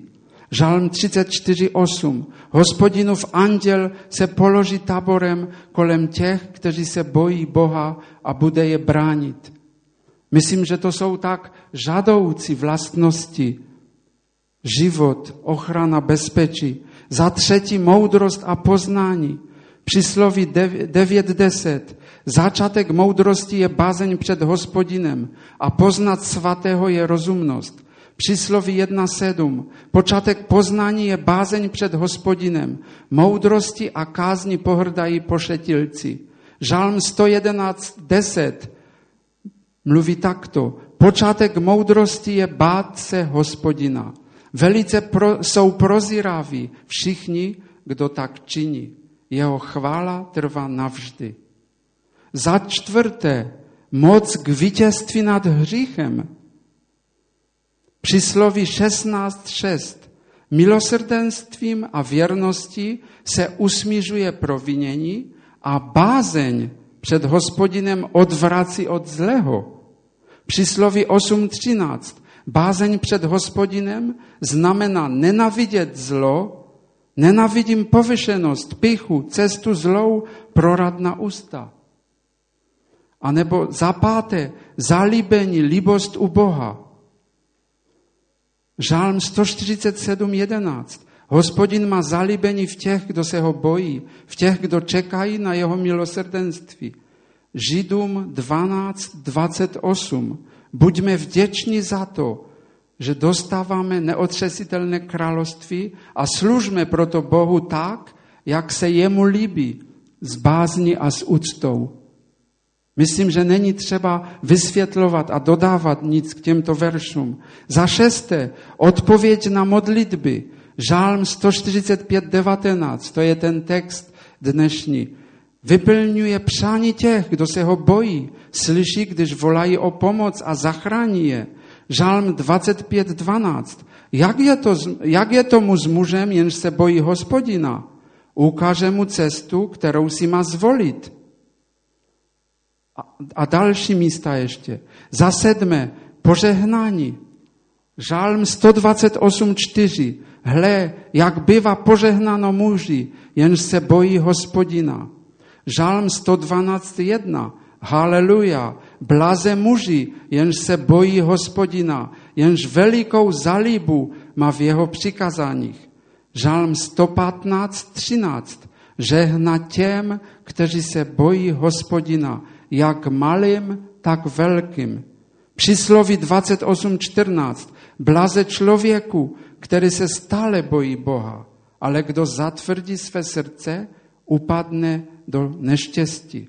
Žalm 34:8. Hospodinův anděl se položí táborem kolem těch, kteří se bojí Boha a bude je bránit. Myslím, že to jsou tak žádoucí vlastnosti. Život, ochrana, bezpečí. Za třetí moudrost a poznání. Přísloví 9:10. Začátek moudrosti je bázeň před Hospodinem a poznat svatého je rozumnost. Přísloví 1:7. Počátek poznání je bázeň před Hospodinem. Moudrosti a kázni pohrdají pošetilci. Žalm 111:10 mluví takto. Počátek moudrosti je bát se Hospodina. Velice jsou prozíraví všichni, kdo tak činí. Jeho chvála trvá navždy. Za čtvrté, moc k vítězství nad hříchem. Přísloví 16:6. Milosrdenstvím a věrností se usmižuje provinění a bázeň před Hospodinem odvrací od zlého. Přísloví 8:13. Bázeň před Hospodinem znamená nenávidět zlo, nenávidím povyšenost, pichu, cestu zlou, proradná ústa. A nebo za páté, zalíbení, libost u Boha. Žalm 147:11. Hospodin má zalíbení v těch, kdo se ho bojí, v těch, kdo čekají na jeho milosrdenství. Židům 12:28. Buďme vděční za to, že dostáváme neotřesitelné království a služme proto Bohu tak, jak se jemu líbí, s bázní a s úctou. Myslím, že není třeba vysvětlovat a dodávat nic k těmto veršům. Za šesté, odpověď na modlitby. Žalm 145:19, to je ten text dnešní. Vyplňuje přání těch, kdo se ho bojí, slyší, když volají o pomoc a zachrání je. Žalm 25:12, jak je tomu s mužem, jenž se bojí Hospodina? Ukáže mu cestu, kterou si má zvolit. A další místa ještě. Za sedmé, požehnání. Žalm 128:4. Hle, jak bývá požehnáno muži, jenž se bojí Hospodina. Žalm 112:1. Haleluja, blaze muži, jenž se bojí Hospodina, jenž velikou zalibu má v jeho přikázáních. Žalm 115:13. Žehna těm, kteří se bojí Hospodina, jak malým, tak velkým. Přísloví 28:14. Blaze člověku, který se stále bojí Boha, ale kdo zatvrdí své srdce, upadne do neštěstí.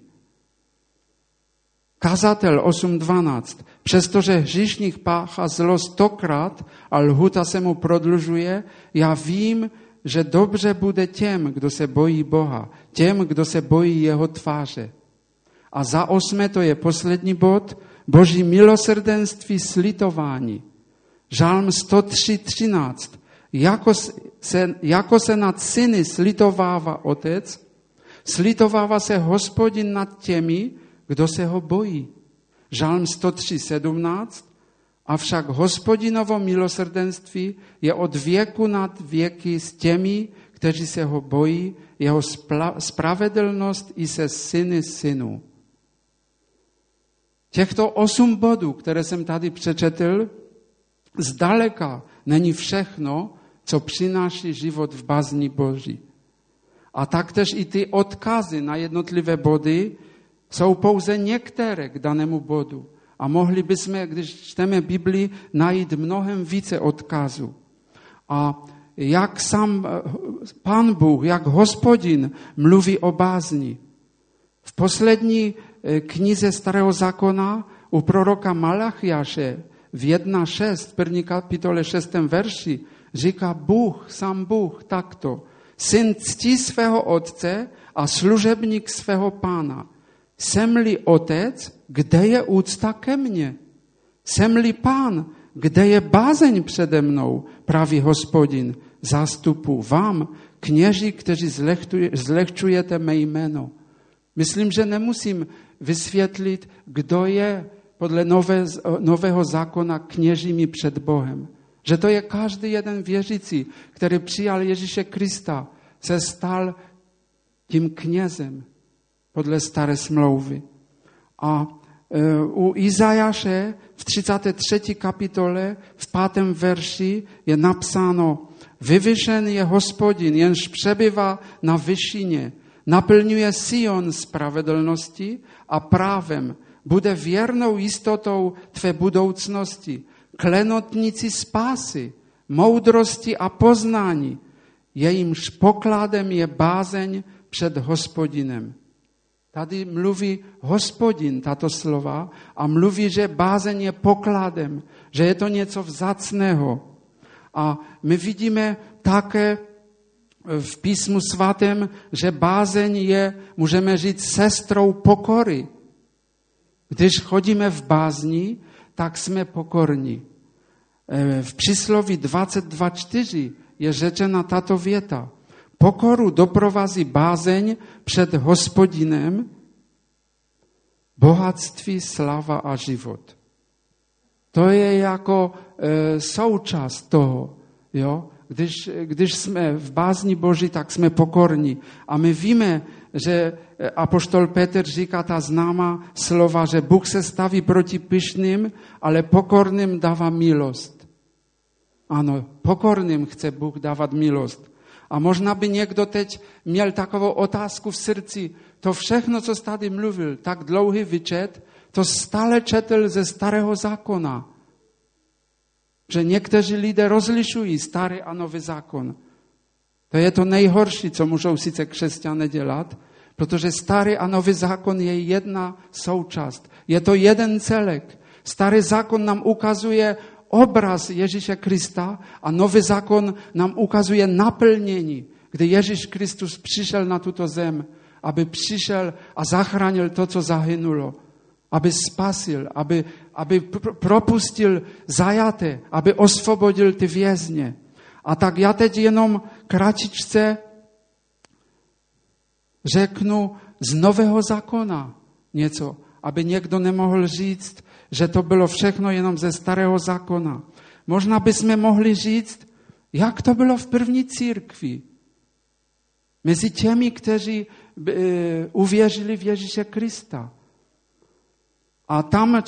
Kazatel 8:12. Přestože hříšník páchá zlo 100krát a lhůta se mu prodlužuje, já vím, že dobře bude těm, kdo se bojí Boha, těm, kdo se bojí jeho tváře. A za osmé, to je poslední bod, Boží milosrdenství slitování. Žalm 103:13. Jako se nad syny slitovává otec, slitovává se Hospodin nad těmi, kdo se ho bojí. Žalm 103:17. Avšak Hospodinovo milosrdenství je od věku nad věky s těmi, kteří se ho bojí, jeho spravedlnost i se syny synů. Těchto 8 bodů, které jsem tady přečetl, zdaleka není všechno, co přináší život v bázni Boží. A taktéž i ty odkazy na jednotlivé body jsou pouze některé k danému bodu. A mohli bychom, když čteme Biblii, najít mnohem více odkazů. A jak sám Pán Bůh, jak Hospodin mluví o bázni. V poslední knize Starého zákona u proroka Malachiáše v 1.6, první kapitole 6. verši, říká Bůh, sám Bůh takto. Syn ctí svého otce a služebník svého pána. Jsem-li otec, kde je úcta ke mně? Jsem-li pán, kde je bázeň přede mnou, praví Hospodin, zástupu vám, kněží, kteří zlehčujete mé jméno. Myslím, že nemusím vysvětlit, kdo je podle nového zákona kněžími před Bohem. Že to je každý jeden věřící, který přijal Ježíše Krista, se stal tím knězem podle staré smlouvy. A u Izájaše v 33. kapitole v 5. verši je napsáno: Vyvyšen je Hospodin, jenž přebývá na vyšině, naplňuje Sion spravedlností a právem, bude věrnou jistotou tvé budoucnosti, klenotnici spásy, moudrosti a poznání, jejímž pokladem je bázeň před Hospodinem. Tady mluví Hospodin tato slova a mluví, že bázeň je pokladem, že je to něco vzácného. A my vidíme také v Písmu svatém, že bázeň je, můžeme říct, sestrou pokory. Když chodíme v bázni, tak jsme pokorní. V Přísloví 22:4 je řečena tato věta. Pokoru doprovází bázeň před Hospodinem, bohatství, slava a život. To je jako součást toho. Jo? Když jsme v bázni Boží, tak jsme pokorní. A my víme, že apoštol Petr říká ta známá slova, že Bůh se staví proti pyšným, ale pokorným dává milost. Ano, pokorným chce Bůh dávat milost. A možná by někdo teď měl takovou otázku v srdci. To všechno, co tady mluvil, tak dlouhý vyčet, to stále četl ze Starého zákona. Že někteří lidé rozlišují Starý a Nový zákon. To je to nejhorší, co můžou sice křesťané dělat, protože Starý a Nový zákon je jedna součást. Je to jeden celek. Starý zákon nám ukazuje obraz Ježíše Krista a Nový zákon nám ukazuje naplnění, kdy Ježíš Kristus přišel na tuto zem, aby přišel a zachránil to, co zahynulo, aby spasil, aby propustil zajaté, aby osvobodil ty vězně. A tak já teď jenom kratičce řeknu z Nového zákona něco, aby někdo nemohl říct, že to bylo všechno jenom ze Starého zákona. Možná bychom mohli říct, jak to bylo v první církvi. Mezi těmi, kteří uvěřili v Ježíše Krista. A tam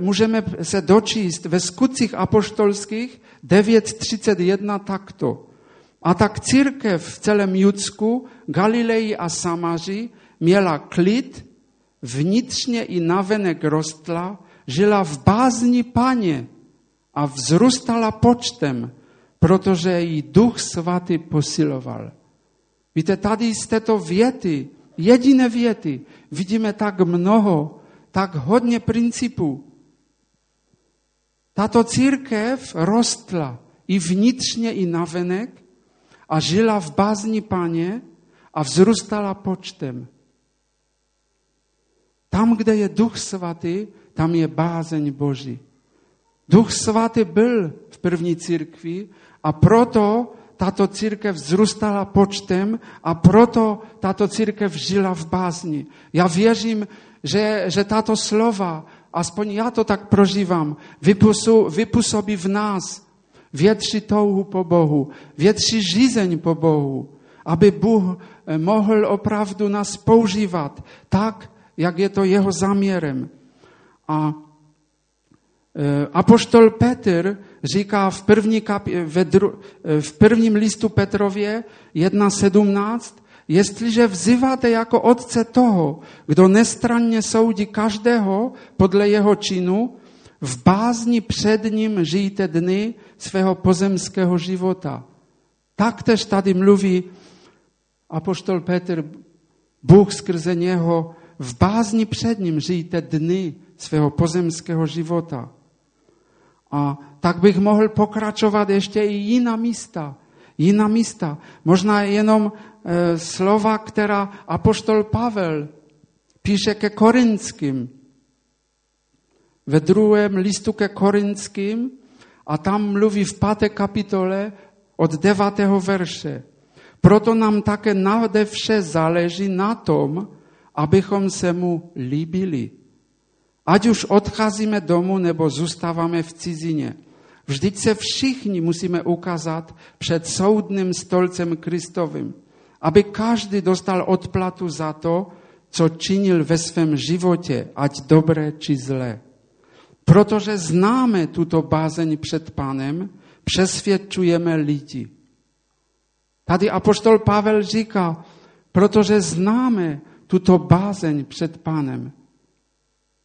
můžeme se dočíst ve Skutcích apoštolských 9.31 takto. A tak církev v celém Judsku, Galileji a Samaři měla klid, vnitřně i navenek rostla, žila v bázni Páně a vzrůstala počtem, protože jí Duch Svatý posiloval. Víte, tady z této věty, jediné věty, vidíme tak mnoho, tak hodně principů. Tato církev rostla i vnitřně, i navenek a žila v bázni Páně a vzrůstala počtem. Tam, kde je Duch Svatý, tam je bázeň Boží. Duch Svatý byl v první církvi a proto tato církev vzrůstala počtem a proto tato církev žila v bázni. Já věřím, že tato slova, aspoň já to tak prožívám, vypůsobí v nás větší touhu po Bohu, větší žízeň po Bohu, aby Bůh mohl opravdu nás používat tak, jak je to jeho záměrem. A apoštol Petr říká v prvním listu Petrově 1.17, jestliže vzýváte jako otce toho, kdo nestranně soudí každého podle jeho činu, v bázni před ním žijte dny svého pozemského života. Taktéž tady mluví apoštol Petr, Bůh skrze něho, v bázni před ním žijte dny svého pozemského života. A tak bych mohl pokračovat ještě i jiná místa. Možná jenom slova, která apoštol Pavel píše ke Korinským. Ve druhém listu ke Korinským a tam mluví v 5. kapitole od 9. verše. Proto nám také nade vše záleží na tom, abychom se mu líbili. Ať už odcházíme domů, nebo zůstáváme v cizině. Vždyť se všichni musíme ukázat před soudným stolcem Kristovým, aby každý dostal odplatu za to, co činil ve svém životě, ať dobré či zlé. Protože známe tuto bázeň před Pánem, přesvědčujeme lidi. Tady apoštol Pavel říká, protože známe tuto bázeň před Pánem,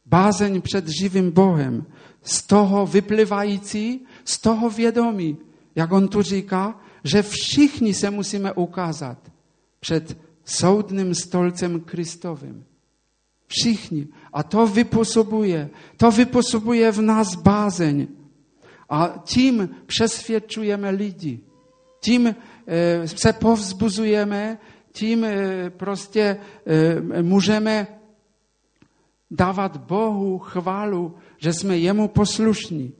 bázeň před živým Bohem, z toho vyplývající, z toho vědomí, jak on tu říká, že všichni se musíme ukázat před soudným stolcem Kristovým. Všichni. A to vypůsobuje v nás bázeň. A tím přesvědčujeme lidi. Tím se povzbuzujeme, tím prostě můžeme dávat Bohu chválu, že jsme jemu poslušní.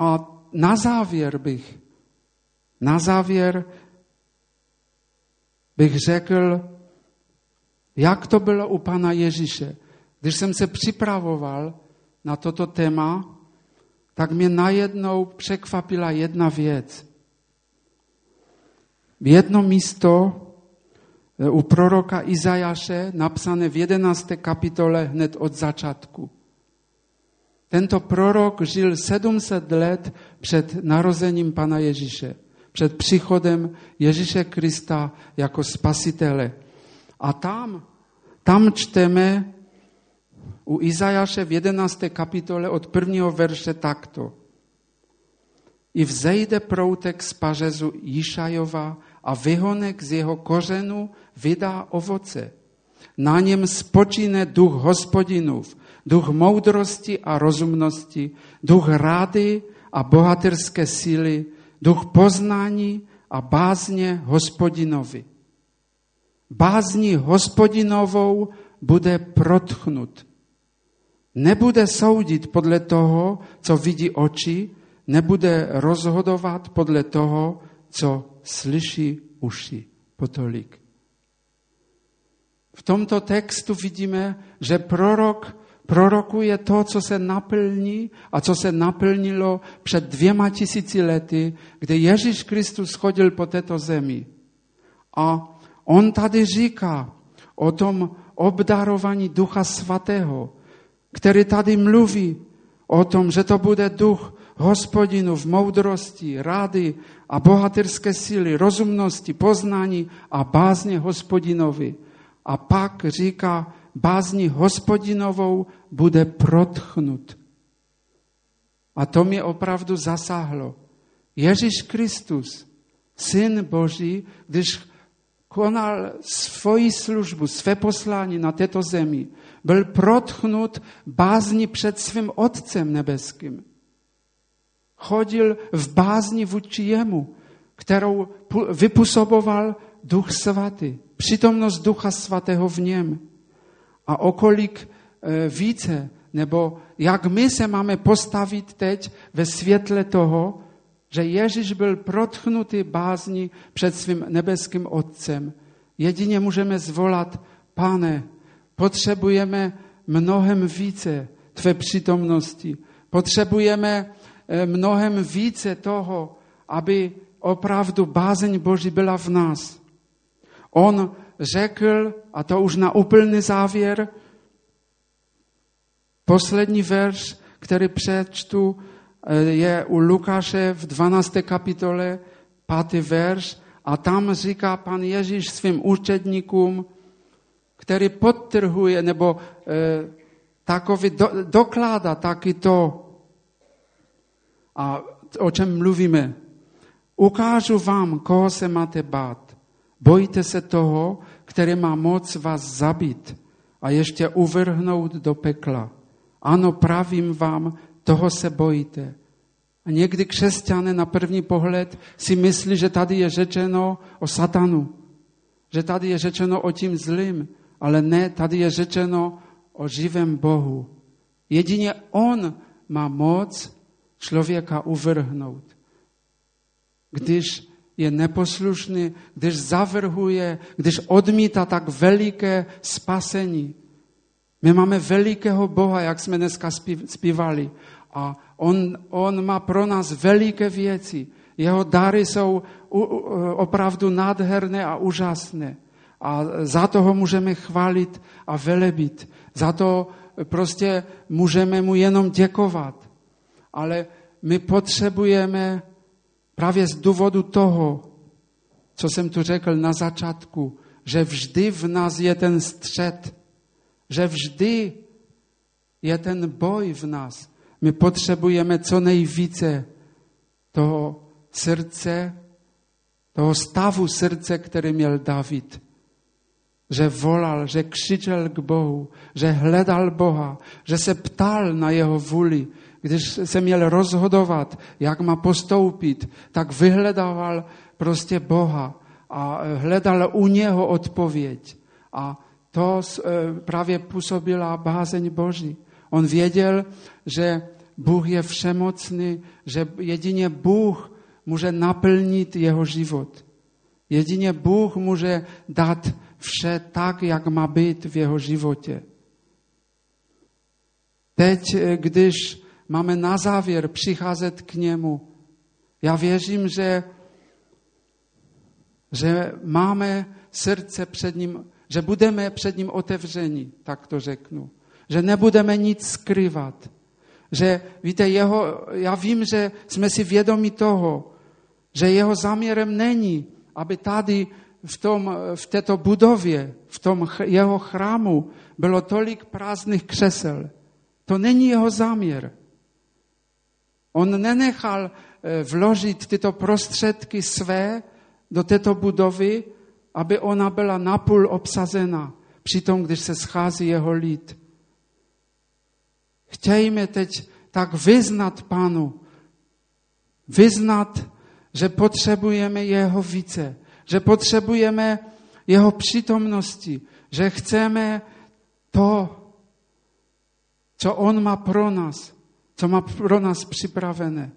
A na závěr bych řekl, jak to bylo u Pana Ježíše. Když jsem se připravoval na toto téma, tak mě najednou překvapila jedna věc. Jedno místo u proroka Izájaše, napsané v 11. kapitole hned od začátku. Tento prorok žil 700 let před narozením Pana Ježíše, před příchodem Ježíše Krista jako spasitele. A tam čteme u Izajaše v 11. kapitole od 1. verše takto. I vzejde proutek z pařezu Jišajova a vyhonek z jeho kořenu vydá ovoce. Na něm spočíne duch Hospodinův, duch moudrosti a rozumnosti, duch rády a bohaterské síly, duch poznání a bázně Hospodinovi. Bázní Hospodinovou bude protchnut. Nebude soudit podle toho, co vidí oči, nebude rozhodovat podle toho, co slyší uši. Potolik. V tomto textu vidíme, že prorok prorokuje to, co se naplní a co se naplnilo před 2000 lety, kdy Ježíš Kristus chodil po této zemi. A on tady říká, o tom obdarování Ducha Svatého, který tady mluví o tom, že to bude duch Hospodinův moudrosti, rady a bohatyrské síly, rozumnosti, poznání a bázně Hospodinovi. A pak říká, bázni Hospodinovou bude protchnut. A to mě opravdu zasáhlo. Ježíš Kristus, Syn Boží, když konal svoji službu, své poslání na této zemi, byl protchnut bázni před svým Otcem nebeským. Chodil v bázni vůči jemu, kterou vypůsoboval Duch Svatý, přítomnost Ducha Svatého v něm. A okolik více, nebo jak my se máme postavit teď ve světle toho, že Ježíš byl protchnutý bázní před svým nebeským Otcem. Jedině můžeme zvolat, Pane, potřebujeme mnohem více tvé přítomnosti. Potřebujeme mnohem více toho, aby opravdu bázeň Boží byla v nás. On řekl, a to už na úplný závěr, poslední verš, který přečtu, je u Lukáše v 12. kapitole, 5. verš, a tam říká pan Ježíš svým učedníkům, který podtrhuje, nebo takový dokládá taky to, a o čem mluvíme. Ukážu vám, koho se máte bát. Bojte se toho, který má moc vás zabít a ještě uvrhnout do pekla. Ano, pravím vám, toho se bojíte. A někdy křesťané na první pohled si myslí, že tady je řečeno o satanu, že tady je řečeno o tím zlým, ale ne, tady je řečeno o živém Bohu. Jedině on má moc člověka uvrhnout. Když je neposlušný, když zavrhuje, když odmítá tak veliké spasení. My máme velikého Boha, jak jsme dneska zpívali. A on má pro nás veliké věci. Jeho dary jsou opravdu nádherné a úžasné. A za toho můžeme chválit a velebit. Za to prostě můžeme mu jenom děkovat. Ale my potřebujeme právě z důvodu toho, co jsem tu řekl na začátku, že vždy v nás je ten střet, že vždy je ten boj v nás. My potřebujeme co nejvíce toho srdce, toho stavu srdce, který měl David. Že volal, že křičel k Bohu, že hledal Boha, že se ptal na jeho vůli. Když se měl rozhodovat, jak má postoupit, tak vyhledával prostě Boha a hledal u něho odpověď. A to právě působila bázeň Boží. On věděl, že Bůh je všemocný, že jedině Bůh může naplnit jeho život. Jedině Bůh může dát vše tak, jak má být v jeho životě. Teď, když máme na závěr přicházet k němu, já věřím, že máme srdce před ním, že budeme před ním otevřeni, tak to řeknu. Že nebudeme nic skrývat. Že, víte, já vím, že jsme si vědomi toho, že jeho záměrem není, aby tady v této budově, v tom jeho chrámu bylo tolik prázdných křesel. To není jeho záměr. On nenechal vložit tyto prostředky své do této budovy, aby ona byla napůl obsazena, přitom když se schází jeho lid. Chtějme teď tak vyznat Pánu, vyznat, že potřebujeme jeho více, že potřebujeme jeho přítomnosti, že chceme to, co on má pro nás, co má pro nás připravené,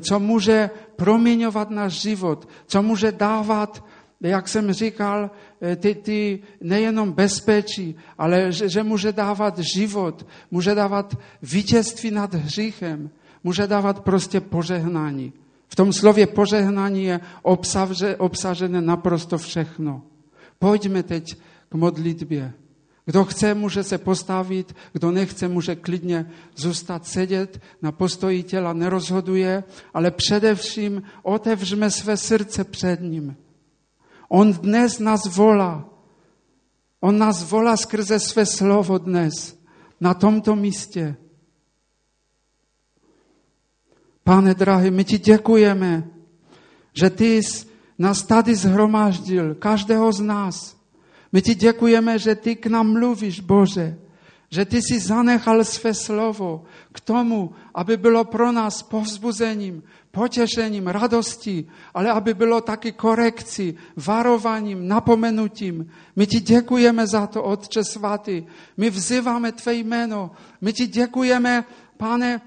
co může proměňovat náš život, co může dávat, jak jsem říkal, ty nejenom bezpečí, ale že může dávat život, může dávat vítězství nad hříchem, může dávat prostě požehnání. V tom slově požehnání je obsažené naprosto všechno. Pojďme teď k modlitbě. Kdo chce, může se postavit, kdo nechce, může klidně zůstat sedět na postoji těla, nerozhoduje, ale především otevřeme své srdce před ním. On dnes nás volá. On nás volá skrze své slovo dnes, na tomto místě. Pane drahý, my ti děkujeme, že ty jsi nás tady zhromáždil, každého z nás. My ti děkujeme, že ty k nám mluvíš, Bože, že ty jsi zanechal své slovo k tomu, aby bylo pro nás povzbuzením, potěšením, radostí, ale aby bylo taky korekcí, varováním, napomenutím. My ti děkujeme za to, Otče svatý. My vzýváme tvé jméno. My ti děkujeme, Pane,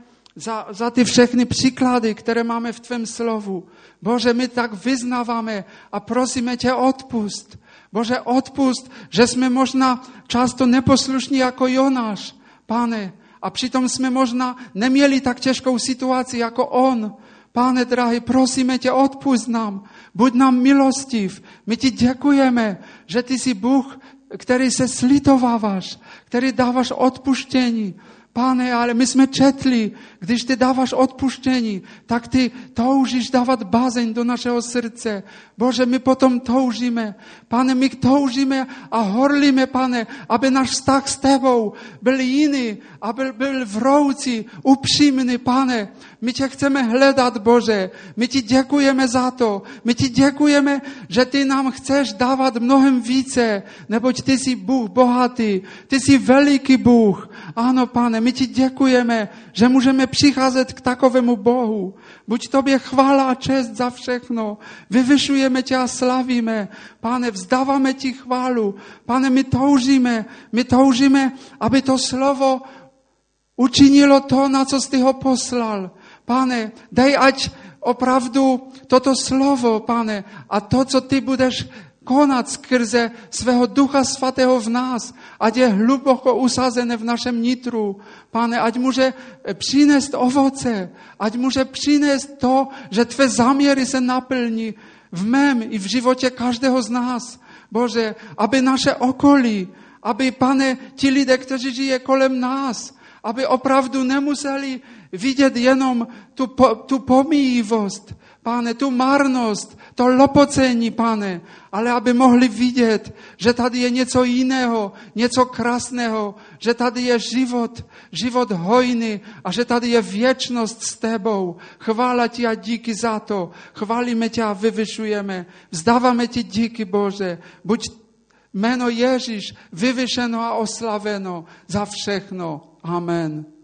za ty všechny příklady, které máme v tvém slovu. Bože, my tak vyznáváme a prosíme tě odpust. Bože, odpust, že jsme možná často neposlušní jako Jonáš, Pane, a přitom jsme možná neměli tak těžkou situaci jako on. Pane drahý, prosíme tě, odpust nám, buď nám milostiv. My ti děkujeme, že ty jsi Bůh, který se slitováváš, který dáváš odpuštění. Pane, ale my jsme četli, když ty dáváš odpuštění, tak ty toužíš dávat bázeň do našeho srdce. Bože, my potom toužíme. Pane, my toužíme a horlíme, Pane, aby náš vztah s tebou byl jiný, aby byl vroucí, upřímný, Pane. My tě chceme hledat, Bože. My ti děkujeme za to. My ti děkujeme, že ty nám chceš dávat mnohem více, neboť ty jsi Bůh bohatý. Ty jsi veliký Bůh. Ano, Pane, my ti děkujeme, že můžeme přicházet k takovému Bohu. Buď tobě chvála a čest za všechno. Vyvyšujeme tě a slavíme. Pane, vzdáváme ti chválu. Pane, my toužíme, aby to slovo učinilo to, na co jsi ho poslal. Pane, dej ať opravdu toto slovo, Pane, a to, co ty budeš konat skrze svého Ducha Svatého v nás, ať je hluboko usazené v našem nitru. Pane, ať může přinést ovoce, ať může přinést to, že tvé záměry se naplní v mém i v životě každého z nás. Bože, aby naše okolí, aby, Pane, ti lidé, kteří žijí kolem nás, aby opravdu nemuseli vidět jenom tu pomíjivost, Pane, tu marnost, to lopocení, Pane, ale aby mohli vidět, že tady je něco jiného, něco krásného, že tady je život hojný a že tady je věčnost s tebou. Chvála ti a díky za to. Chválíme tě a vyvyšujeme. Vzdáváme ti díky, Bože. Buď jméno Ježíš vyvyšeno a oslaveno za všechno. Amen.